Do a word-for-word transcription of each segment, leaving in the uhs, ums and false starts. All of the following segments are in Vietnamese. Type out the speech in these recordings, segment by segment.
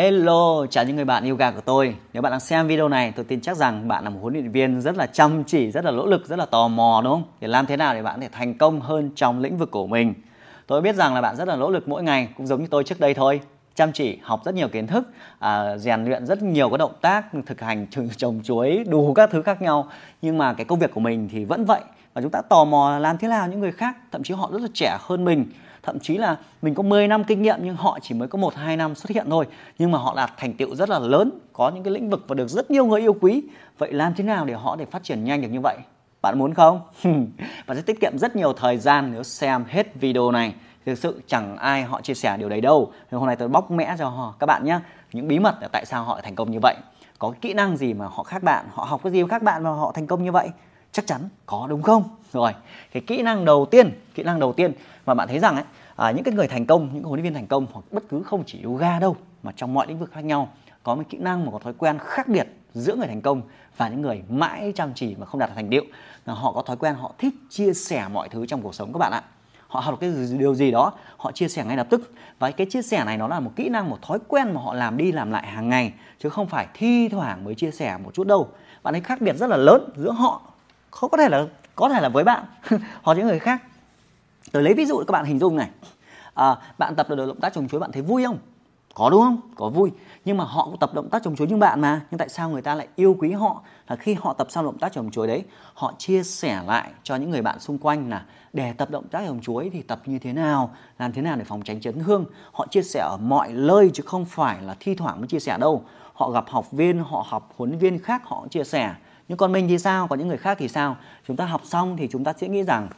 Hello, chào những người bạn yoga của tôi. Nếu bạn đang xem video này, tôi tin chắc rằng bạn là một huấn luyện viên rất là chăm chỉ, rất là nỗ lực, rất là tò mò, đúng không? Để làm thế nào để bạn có thể thành công hơn trong lĩnh vực của mình. Tôi biết rằng là bạn rất là nỗ lực mỗi ngày, cũng giống như tôi trước đây thôi. Chăm chỉ, học rất nhiều kiến thức, à, rèn luyện rất nhiều các động tác, thực hành trồng chuối, đủ các thứ khác nhau. Nhưng mà cái công việc của mình thì vẫn vậy. Và chúng ta tò mò làm thế nào những người khác, thậm chí họ rất là trẻ hơn mình. Thậm chí là mình có mười năm kinh nghiệm nhưng họ chỉ mới có một hai năm xuất hiện thôi. Nhưng mà họ đạt thành tựu rất là lớn, có những cái lĩnh vực và được rất nhiều người yêu quý. Vậy làm thế nào để họ để phát triển nhanh được như vậy? Bạn muốn không? Bạn sẽ tiết kiệm rất nhiều thời gian nếu xem hết video này. Thực sự chẳng ai họ chia sẻ điều đấy đâu. Nên hôm nay tôi bóc mẽ cho họ, các bạn nhé, những bí mật là tại sao họ thành công như vậy. Có cái kỹ năng gì mà họ khác bạn, họ học cái gì khác bạn mà họ thành công như vậy? Chắc chắn có, đúng không? Rồi, cái kỹ năng đầu tiên, kỹ năng đầu tiên mà bạn thấy rằng ấy, à, những cái người thành công, những huấn luyện viên thành công hoặc bất cứ không chỉ yoga đâu mà trong mọi lĩnh vực khác nhau, có một kỹ năng mà có thói quen khác biệt giữa người thành công và những người mãi chăm chỉ mà không đạt thành tựu. Họ có thói quen họ thích chia sẻ mọi thứ trong cuộc sống các bạn ạ. Họ học cái điều gì đó, họ chia sẻ ngay lập tức. Và cái chia sẻ này nó là một kỹ năng, một thói quen mà họ làm đi làm lại hàng ngày, chứ không phải thi thoảng mới chia sẻ một chút đâu. Bạn ấy khác biệt rất là lớn giữa họ, không có thể là có thể là với bạn hoặc những người khác. Tôi lấy ví dụ các bạn hình dung này, à, bạn tập được động tác trồng chuối bạn thấy vui không? Có đúng không? Có vui. Nhưng mà họ cũng tập động tác trồng chuối như bạn mà. Nhưng tại sao người ta lại yêu quý họ? Là khi họ tập xong động tác trồng chuối đấy, họ chia sẻ lại cho những người bạn xung quanh là để tập động tác trồng chuối thì tập như thế nào, làm thế nào để phòng tránh chấn thương. Họ chia sẻ ở mọi nơi chứ không phải là thi thoảng mới chia sẻ đâu. Họ gặp học viên, họ học huấn viên khác họ chia sẻ. Nhưng còn mình thì sao? Còn những người khác thì sao? Chúng ta học xong thì chúng ta sẽ nghĩ rằng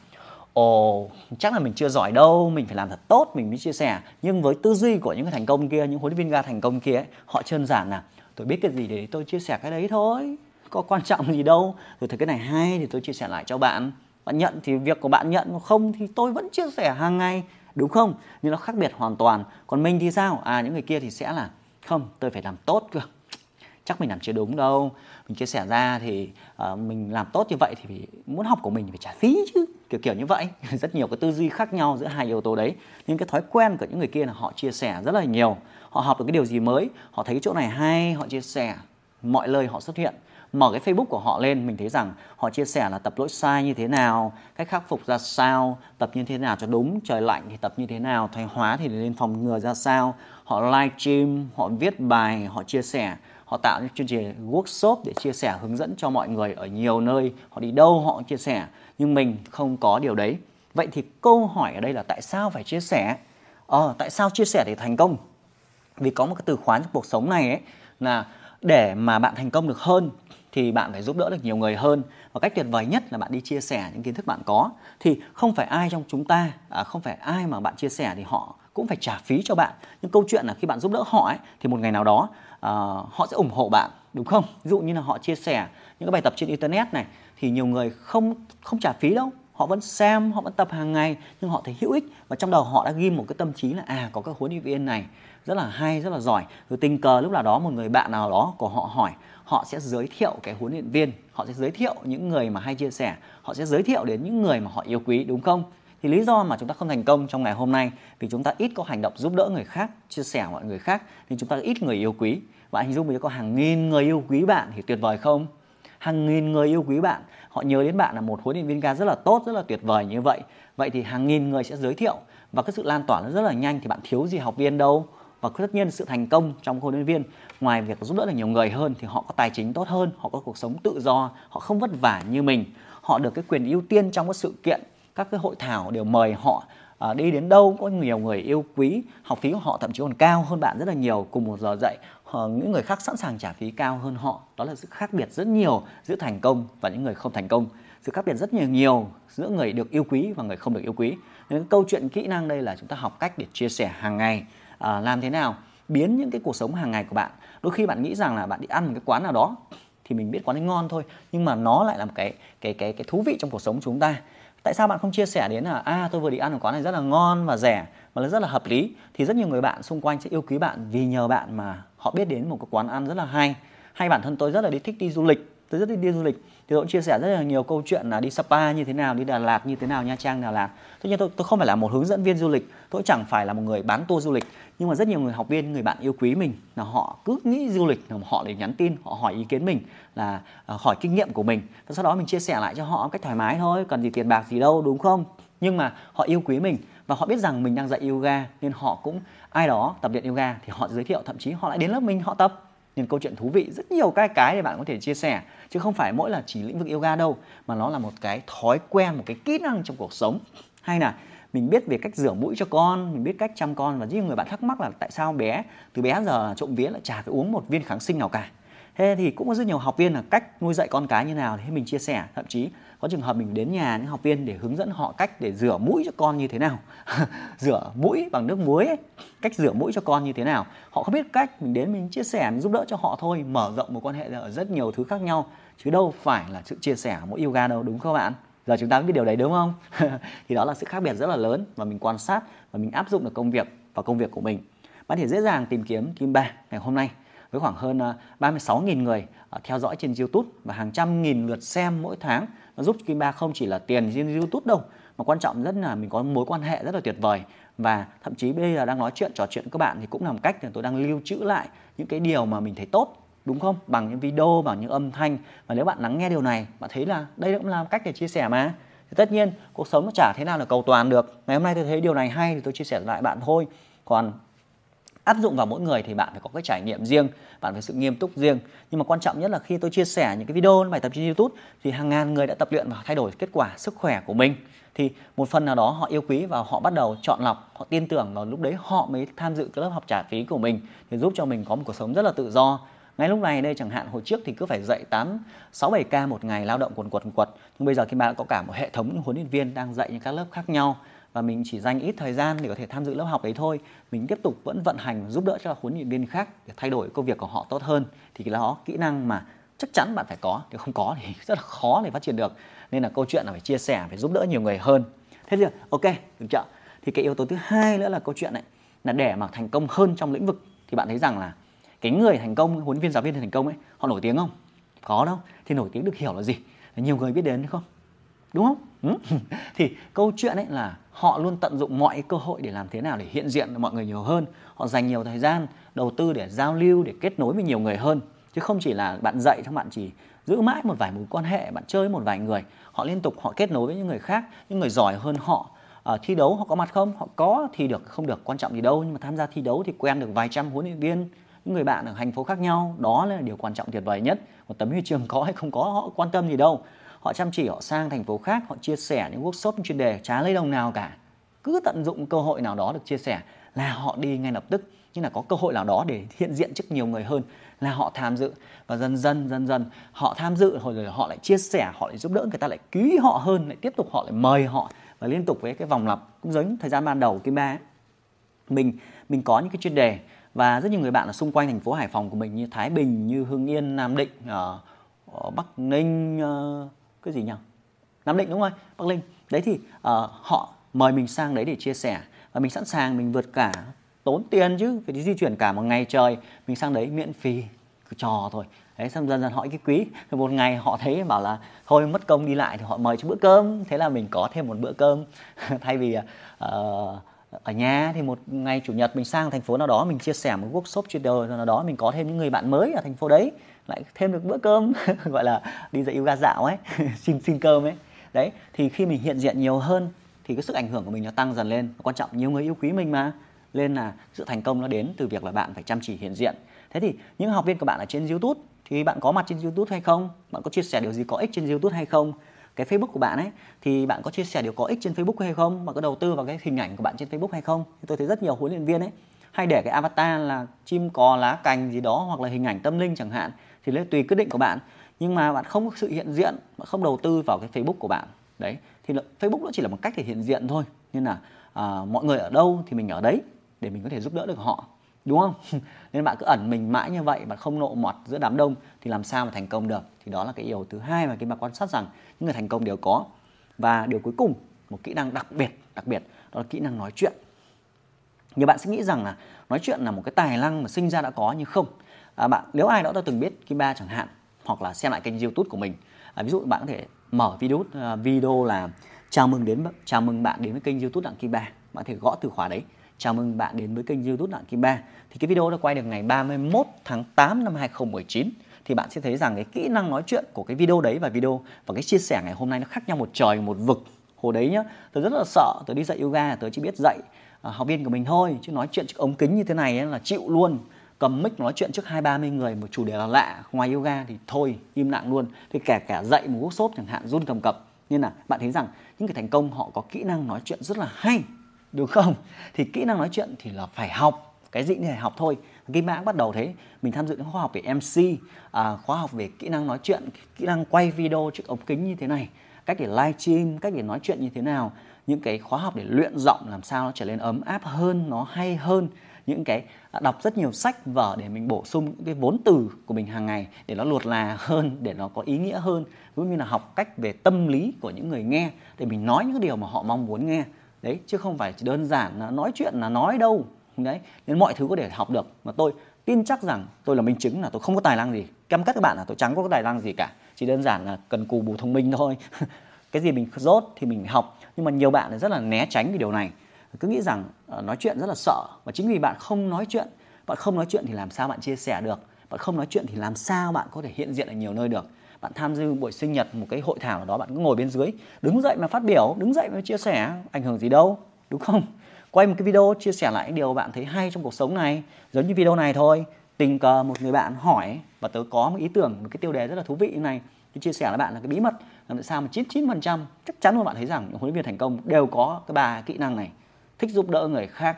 Ồ, oh, chắc là mình chưa giỏi đâu, mình phải làm thật tốt, mình mới chia sẻ. Nhưng với tư duy của những cái thành công kia, những huấn luyện viên ga thành công kia ấy, họ đơn giản là tôi biết cái gì để tôi chia sẻ cái đấy thôi, có quan trọng gì đâu. Rồi thấy cái này hay thì tôi chia sẻ lại cho bạn. Bạn nhận thì việc của bạn nhận, không thì tôi vẫn chia sẻ hàng ngày, đúng không? Nhưng nó khác biệt hoàn toàn. Còn mình thì sao? À, những người kia thì sẽ là không, tôi phải làm tốt cơ. Chắc mình làm chưa đúng đâu. Mình chia sẻ ra thì uh, mình làm tốt như vậy thì muốn học của mình phải trả phí chứ. Kiểu kiểu như vậy. Rất nhiều cái tư duy khác nhau giữa hai yếu tố đấy. Nhưng cái thói quen của những người kia là họ chia sẻ rất là nhiều. Họ học được cái điều gì mới, họ thấy chỗ này hay, họ chia sẻ. Mọi lời họ xuất hiện. Mở cái Facebook của họ lên, mình thấy rằng họ chia sẻ là tập lỗi sai như thế nào, cách khắc phục ra sao, tập như thế nào cho đúng, trời lạnh thì tập như thế nào, thoái hóa thì nên phòng ngừa ra sao. Họ live stream, họ viết bài, họ chia sẻ. Họ tạo những chương trình workshop để chia sẻ hướng dẫn cho mọi người ở nhiều nơi. Họ đi đâu họ chia sẻ. Nhưng mình không có điều đấy. Vậy thì câu hỏi ở đây là tại sao phải chia sẻ? Ờ, tại sao chia sẻ để thành công? Vì có một cái từ khóa trong cuộc sống này ấy, là để mà bạn thành công được hơn thì bạn phải giúp đỡ được nhiều người hơn. Và cách tuyệt vời nhất là bạn đi chia sẻ những kiến thức bạn có. Thì không phải ai trong chúng ta, à, không phải ai mà bạn chia sẻ thì họ cũng phải trả phí cho bạn. Nhưng câu chuyện là khi bạn giúp đỡ họ ấy, thì một ngày nào đó à, họ sẽ ủng hộ bạn, đúng không? Ví dụ như là họ chia sẻ những cái bài tập trên internet này thì nhiều người không không trả phí đâu. Họ vẫn xem, họ vẫn tập hàng ngày nhưng họ thấy hữu ích. Và trong đầu họ đã ghi một cái tâm trí là à, có các huấn luyện viên này rất là hay, rất là giỏi. Rồi tình cờ lúc nào đó một người bạn nào đó của họ hỏi, họ sẽ giới thiệu cái huấn luyện viên, họ sẽ giới thiệu những người mà hay chia sẻ, họ sẽ giới thiệu đến những người mà họ yêu quý, đúng không? Thì lý do mà chúng ta không thành công trong ngày hôm nay vì chúng ta ít có hành động giúp đỡ người khác, chia sẻ mọi người khác nên chúng ta ít người yêu quý. Bạn hình dung mình có hàng nghìn người yêu quý bạn thì tuyệt vời không? Hàng nghìn người yêu quý bạn, họ nhớ đến bạn là một huấn luyện viên ga rất là tốt, rất là tuyệt vời như vậy. Vậy thì hàng nghìn người sẽ giới thiệu và cái sự lan tỏa nó rất là nhanh thì bạn thiếu gì học viên đâu. Và tất nhiên sự thành công trong huấn luyện viên ngoài việc giúp đỡ được nhiều người hơn thì họ có tài chính tốt hơn, họ có cuộc sống tự do, họ không vất vả như mình, họ được cái quyền ưu tiên trong các sự kiện. Các cái hội thảo đều mời họ, à, đi đến đâu có nhiều người yêu quý. Học phí của họ thậm chí còn cao hơn bạn rất là nhiều. Cùng một giờ dạy, à, những người khác sẵn sàng trả phí cao hơn họ. Đó là sự khác biệt rất nhiều giữa thành công và những người không thành công. Sự khác biệt rất nhiều nhiều giữa người được yêu quý và người không được yêu quý. Nên cái câu chuyện kỹ năng đây là chúng ta học cách để chia sẻ hàng ngày, à, làm thế nào biến những cái cuộc sống hàng ngày của bạn. Đôi khi bạn nghĩ rằng là bạn đi ăn một cái quán nào đó thì mình biết quán ấy ngon thôi, nhưng mà nó lại là một cái, cái, cái, cái thú vị trong cuộc sống của chúng ta. Tại sao bạn không chia sẻ đến là à, tôi vừa đi ăn ở quán này rất là ngon và rẻ mà nó rất là hợp lý thì rất nhiều người bạn xung quanh sẽ yêu quý bạn vì nhờ bạn mà họ biết đến một cái quán ăn rất là hay. Hay bản thân tôi rất là đi thích đi du lịch tôi rất đi đi du lịch thì tôi cũng chia sẻ rất là nhiều câu chuyện là đi Sapa như thế nào, đi Đà Lạt như thế nào, Nha Trang Đà Lạt. Tuy nhiên tôi tôi không phải là một hướng dẫn viên du lịch, tôi cũng chẳng phải là một người bán tour du lịch, nhưng mà rất nhiều người học viên, người bạn yêu quý mình là họ cứ nghĩ du lịch là họ để nhắn tin, họ hỏi ý kiến mình, là hỏi kinh nghiệm của mình, và sau đó mình chia sẻ lại cho họ cách thoải mái thôi, cần gì tiền bạc gì đâu, đúng không? Nhưng mà họ yêu quý mình và họ biết rằng mình đang dạy yoga nên họ cũng ai đó tập luyện yoga thì họ giới thiệu, thậm chí họ lại đến lớp mình họ tập. Nên câu chuyện thú vị, rất nhiều cái cái để bạn có thể chia sẻ, chứ không phải mỗi là chỉ lĩnh vực yoga đâu, mà nó là một cái thói quen, một cái kỹ năng trong cuộc sống. Hay là mình biết về cách rửa mũi cho con, mình biết cách chăm con. Và rất nhiều người bạn thắc mắc là tại sao bé từ bé giờ trộm vía lại chả phải uống một viên kháng sinh nào cả. Thế thì cũng có rất nhiều học viên là cách nuôi dạy con cái như nào thì mình chia sẻ. Thậm chí có trường hợp mình đến nhà những học viên để hướng dẫn họ cách để rửa mũi cho con như thế nào. Rửa mũi bằng nước muối ấy. Cách rửa mũi cho con như thế nào. Họ không biết cách, mình đến mình chia sẻ, mình giúp đỡ cho họ thôi. Mở rộng mối quan hệ ở rất nhiều thứ khác nhau, chứ đâu phải là sự chia sẻ mỗi yoga đâu, đúng không bạn? Giờ chúng ta biết điều đấy đúng không? Thì đó là sự khác biệt rất là lớn, và mình quan sát và mình áp dụng được công việc và công việc của mình. Bạn thể dễ dàng tìm kiếm Kim Ba ngày hôm nay với khoảng hơn ba mươi sáu nghìn người theo dõi trên YouTube và hàng trăm nghìn lượt xem mỗi tháng. Nó giúp Kim Ba không chỉ là tiền trên YouTube đâu, mà quan trọng rất là mình có mối quan hệ rất là tuyệt vời. Và thậm chí bây giờ đang nói chuyện, trò chuyện các bạn thì cũng là một cách là tôi đang lưu trữ lại những cái điều mà mình thấy tốt, đúng không? Bằng những video, bằng những âm thanh. Và nếu bạn lắng nghe điều này, bạn thấy là đây cũng là một cách để chia sẻ mà. Thì tất nhiên, cuộc sống nó chả thế nào là cầu toàn được. Ngày hôm nay tôi thấy điều này hay thì tôi chia sẻ lại bạn thôi. Còn áp dụng vào mỗi người thì bạn phải có cái trải nghiệm riêng, bạn phải sự nghiêm túc riêng. Nhưng mà quan trọng nhất là khi tôi chia sẻ những cái video, bài tập trên YouTube thì hàng ngàn người đã tập luyện và thay đổi kết quả sức khỏe của mình. Thì một phần nào đó họ yêu quý và họ bắt đầu chọn lọc, họ tin tưởng, và lúc đấy họ mới tham dự cái lớp học trả phí của mình, thì giúp cho mình có một cuộc sống rất là tự do. Ngay lúc này đây chẳng hạn, hồi trước thì cứ phải dạy tám, sáu, bảy ca một ngày, lao động quần quật quật. Nhưng bây giờ khi bạn đã có cả một hệ thống những huấn luyện viên đang dạy những các lớp khác nhau, và mình chỉ dành ít thời gian để có thể tham dự lớp học đấy thôi. Mình tiếp tục vẫn vận hành, giúp đỡ cho huấn luyện viên khác để thay đổi công việc của họ tốt hơn. Thì cái đó kỹ năng mà chắc chắn bạn phải có, nếu không có thì rất là khó để phát triển được. Nên là câu chuyện là phải chia sẻ, phải giúp đỡ nhiều người hơn. Thế thì ok, được chưa? Thì cái yếu tố thứ hai nữa là câu chuyện này là để mà thành công hơn trong lĩnh vực, thì bạn thấy rằng là cái người thành công, huấn viên, giáo viên thành công ấy, họ nổi tiếng không? Có đâu. Thì nổi tiếng được hiểu là gì? Là nhiều người biết đến không? Đúng không? Ừ. Thì câu chuyện ấy là họ luôn tận dụng mọi cơ hội để làm thế nào để hiện diện mọi người nhiều hơn. Họ dành nhiều thời gian, đầu tư để giao lưu, để kết nối với nhiều người hơn. Chứ không chỉ là bạn dạy xong bạn chỉ giữ mãi một vài mối quan hệ, bạn chơi với một vài người. Họ liên tục họ kết nối với những người khác, những người giỏi hơn họ. À, thi đấu họ có mặt không? Họ có, thi được không được quan trọng gì đâu. Nhưng mà tham gia thi đấu thì quen được vài trăm huấn luyện viên, những người bạn ở thành phố khác nhau. Đó là điều quan trọng tuyệt vời nhất. Một tấm huy chương có hay không có họ quan tâm gì đâu. Họ chăm chỉ, họ sang thành phố khác, họ chia sẻ những workshop, những chuyên đề, chả lấy đồng nào cả. Cứ tận dụng cơ hội nào đó được chia sẻ là họ đi ngay lập tức. Nhưng là có cơ hội nào đó để hiện diện trước nhiều người hơn là họ tham dự. Và dần dần, dần dần họ tham dự, rồi họ lại chia sẻ, họ lại giúp đỡ, người ta lại quý họ hơn, lại tiếp tục họ lại mời họ. Và liên tục với cái vòng lặp, cũng giống thời gian ban đầu của Kim Ba ấy. Mình, mình có những cái chuyên đề, và rất nhiều người bạn ở xung quanh thành phố Hải Phòng của mình, như Thái Bình, như Hưng Yên, Nam Định, ở Bắc Ninh... cái gì nhỉ? Nam Định đúng không? Bắc Ninh. Đấy thì uh, họ mời mình sang đấy để chia sẻ. Và mình sẵn sàng, mình vượt cả, tốn tiền chứ, phải đi di chuyển cả một ngày trời. Mình sang đấy miễn phí, cứ trò thôi. Đấy, xong dần dần họ cái quý. Rồi một ngày họ thấy bảo là thôi mất công đi lại thì họ mời cho bữa cơm. Thế là mình có thêm một bữa cơm. Thay vì uh, ở nhà thì một ngày chủ nhật mình sang thành phố nào đó, mình chia sẻ một workshop chuyên đời nào đó, mình có thêm những người bạn mới ở thành phố đấy, lại thêm được bữa cơm. Gọi là đi dạy yoga dạo ấy. xin xin cơm ấy. Đấy, thì khi mình hiện diện nhiều hơn thì cái sức ảnh hưởng của mình nó tăng dần lên. Quan trọng nhiều người yêu quý mình mà, nên là sự thành công nó đến từ việc là bạn phải chăm chỉ hiện diện. Thế thì những học viên của bạn ở trên YouTube thì bạn có mặt trên YouTube hay không? Bạn có chia sẻ điều gì có ích trên YouTube hay không? Cái Facebook của bạn ấy thì bạn có chia sẻ điều có ích trên Facebook hay không? Bạn có đầu tư vào cái hình ảnh của bạn trên Facebook hay không? Tôi thấy rất nhiều huấn luyện viên ấy hay để cái avatar là chim cò lá cành gì đó, hoặc là hình ảnh tâm linh chẳng hạn, thì lấy tùy quyết định của bạn. Nhưng mà bạn không có sự hiện diện, bạn không đầu tư vào cái Facebook của bạn đấy, thì Facebook nó chỉ là một cách để hiện diện thôi. Nên là à, mọi người ở đâu thì mình ở đấy để mình có thể giúp đỡ được họ, đúng không? Nên bạn cứ ẩn mình mãi như vậy, bạn không lộ mọt giữa đám đông thì làm sao mà thành công được. Thì đó là cái điều thứ hai mà cái mà quan sát rằng những người thành công đều có. Và điều cuối cùng, một kỹ năng đặc biệt đặc biệt đó là kỹ năng nói chuyện. Nhiều bạn sẽ nghĩ rằng là nói chuyện là một cái tài năng mà sinh ra đã có, nhưng không. À, bạn nếu ai đó đã từng biết Kim Ba chẳng hạn, hoặc là xem lại kênh YouTube của mình. À, ví dụ bạn có thể mở video video là chào mừng đến chào mừng bạn đến với kênh YouTube Đặng Kim Ba. Bạn có thể gõ từ khóa đấy, chào mừng bạn đến với kênh YouTube Đặng Kim Ba. Thì cái video đã quay được ngày ba mươi mốt tháng tám năm hai nghìn không trăm mười chín. Thì bạn sẽ thấy rằng cái kỹ năng nói chuyện của cái video đấy và video và cái chia sẻ ngày hôm nay nó khác nhau một trời một vực. Hồi đấy nhá, tôi rất là sợ, tôi đi dạy yoga, tôi chỉ biết dạy à, học viên của mình thôi, chứ nói chuyện trước ống kính như thế này ấy, là chịu luôn. Cầm mic nói chuyện trước hai ba mươi người một chủ đề là lạ, ngoài yoga thì thôi, im lặng luôn. Thì kể cả dạy một workshop chẳng hạn, run cầm cập. Nên là bạn thấy rằng những người thành công họ có kỹ năng nói chuyện rất là hay, đúng không? Thì kỹ năng nói chuyện thì là phải học, cái gì thì phải học thôi. Kim Ba bắt đầu thế, mình tham dự những khóa học về em xê, à, khóa học về kỹ năng nói chuyện, kỹ năng quay video trước ống kính như thế này, cách để live stream, cách để nói chuyện như thế nào, những cái khóa học để luyện giọng làm sao nó trở nên ấm áp hơn, nó hay hơn, những cái đọc rất nhiều sách vở để mình bổ sung những cái vốn từ của mình hàng ngày để nó luột là hơn, để nó có ý nghĩa hơn, cũng như là học cách về tâm lý của những người nghe để mình nói những điều mà họ mong muốn nghe đấy, chứ không phải chỉ đơn giản là nói chuyện là nói đâu đấy. Nên mọi thứ có thể học được, mà tôi tin chắc rằng tôi là minh chứng là tôi không có tài năng gì, cam kết các bạn là tôi chẳng có tài năng gì cả, chỉ đơn giản là cần cù bù thông minh thôi. Cái gì mình dốt thì mình học, nhưng mà nhiều bạn rất là né tránh cái điều này, cứ nghĩ rằng nói chuyện rất là sợ, và chính vì bạn không nói chuyện, bạn không nói chuyện thì làm sao bạn chia sẻ được, bạn không nói chuyện thì làm sao bạn có thể hiện diện ở nhiều nơi được. Bạn tham dự buổi sinh nhật một cái hội thảo nào đó, bạn cứ ngồi bên dưới, đứng dậy mà phát biểu, đứng dậy mà chia sẻ, ảnh hưởng gì đâu, đúng không? Quay một cái video chia sẻ lại những điều bạn thấy hay trong cuộc sống này, giống như video này thôi, tình cờ một người bạn hỏi và tớ có một ý tưởng, một cái tiêu đề rất là thú vị như này, tôi chia sẻ với bạn là cái bí mật làm sao mà chín mươi chín phần trăm chắc chắn luôn bạn thấy rằng những huấn luyện viên thành công đều có cái ba kỹ năng này: thích giúp đỡ người khác,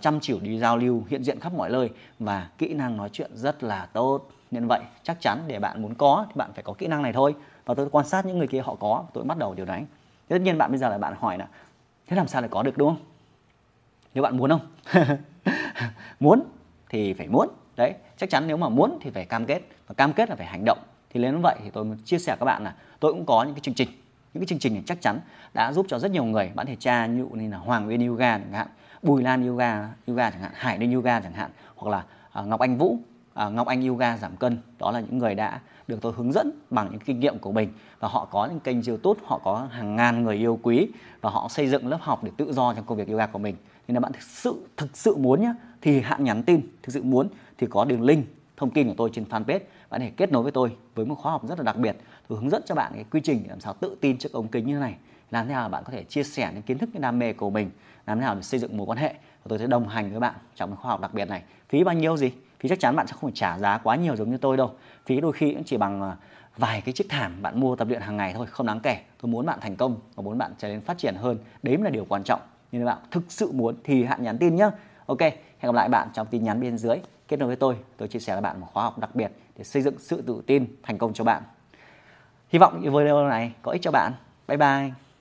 chăm chỉ đi giao lưu, hiện diện khắp mọi nơi, và kỹ năng nói chuyện rất là tốt. Nên vậy chắc chắn để bạn muốn có thì bạn phải có kỹ năng này thôi, và tôi quan sát những người kia họ có, tôi bắt đầu điều đấy. Thế tất nhiên bạn bây giờ là bạn hỏi là thế làm sao để có được, đúng không? Nếu bạn muốn không? Muốn thì phải muốn đấy, chắc chắn nếu mà muốn thì phải cam kết, và cam kết là phải hành động. Thì nên vậy thì tôi chia sẻ các bạn là tôi cũng có những cái chương trình, những cái chương trình này chắc chắn đã giúp cho rất nhiều người. Bạn thể tra như là Hoàng Uyên Yoga chẳng hạn, Bùi Lan Yoga Yoga chẳng hạn, Hải Ninh Yoga chẳng hạn, hoặc là uh, Ngọc Anh Vũ, uh, Ngọc Anh Yoga giảm cân. Đó là những người đã được tôi hướng dẫn bằng những kinh nghiệm của mình, và họ có những kênh YouTube, họ có hàng ngàn người yêu quý, và họ xây dựng lớp học để tự do trong công việc yoga của mình. Nên là bạn thực sự thực sự muốn nhá thì hạn nhắn tin, thực sự muốn thì có đường link thông tin của tôi trên fanpage, bạn hãy kết nối với tôi với một khóa học rất là đặc biệt. Tôi hướng dẫn cho bạn cái quy trình để làm sao tự tin trước ống kính như thế này, làm thế nào là bạn có thể chia sẻ những kiến thức, những đam mê của mình, làm thế nào để xây dựng mối quan hệ, và tôi sẽ đồng hành với bạn trong cái khóa học đặc biệt này. Phí bao nhiêu gì? Phí chắc chắn bạn sẽ không phải trả giá quá nhiều giống như tôi đâu, phí đôi khi cũng chỉ bằng vài cái chiếc thảm bạn mua tập luyện hàng ngày thôi, không đáng kể. Tôi muốn bạn thành công và muốn bạn trở nên phát triển hơn, đấy mới là điều quan trọng. Nên bạn thực sự muốn thì hạn nhắn tin nhé. Ok, hẹn gặp lại bạn trong tin nhắn bên dưới. Kết nối với tôi, tôi chia sẻ với bạn một khóa học đặc biệt để xây dựng sự tự tin thành công cho bạn. Hy vọng video này có ích cho bạn. Bye bye.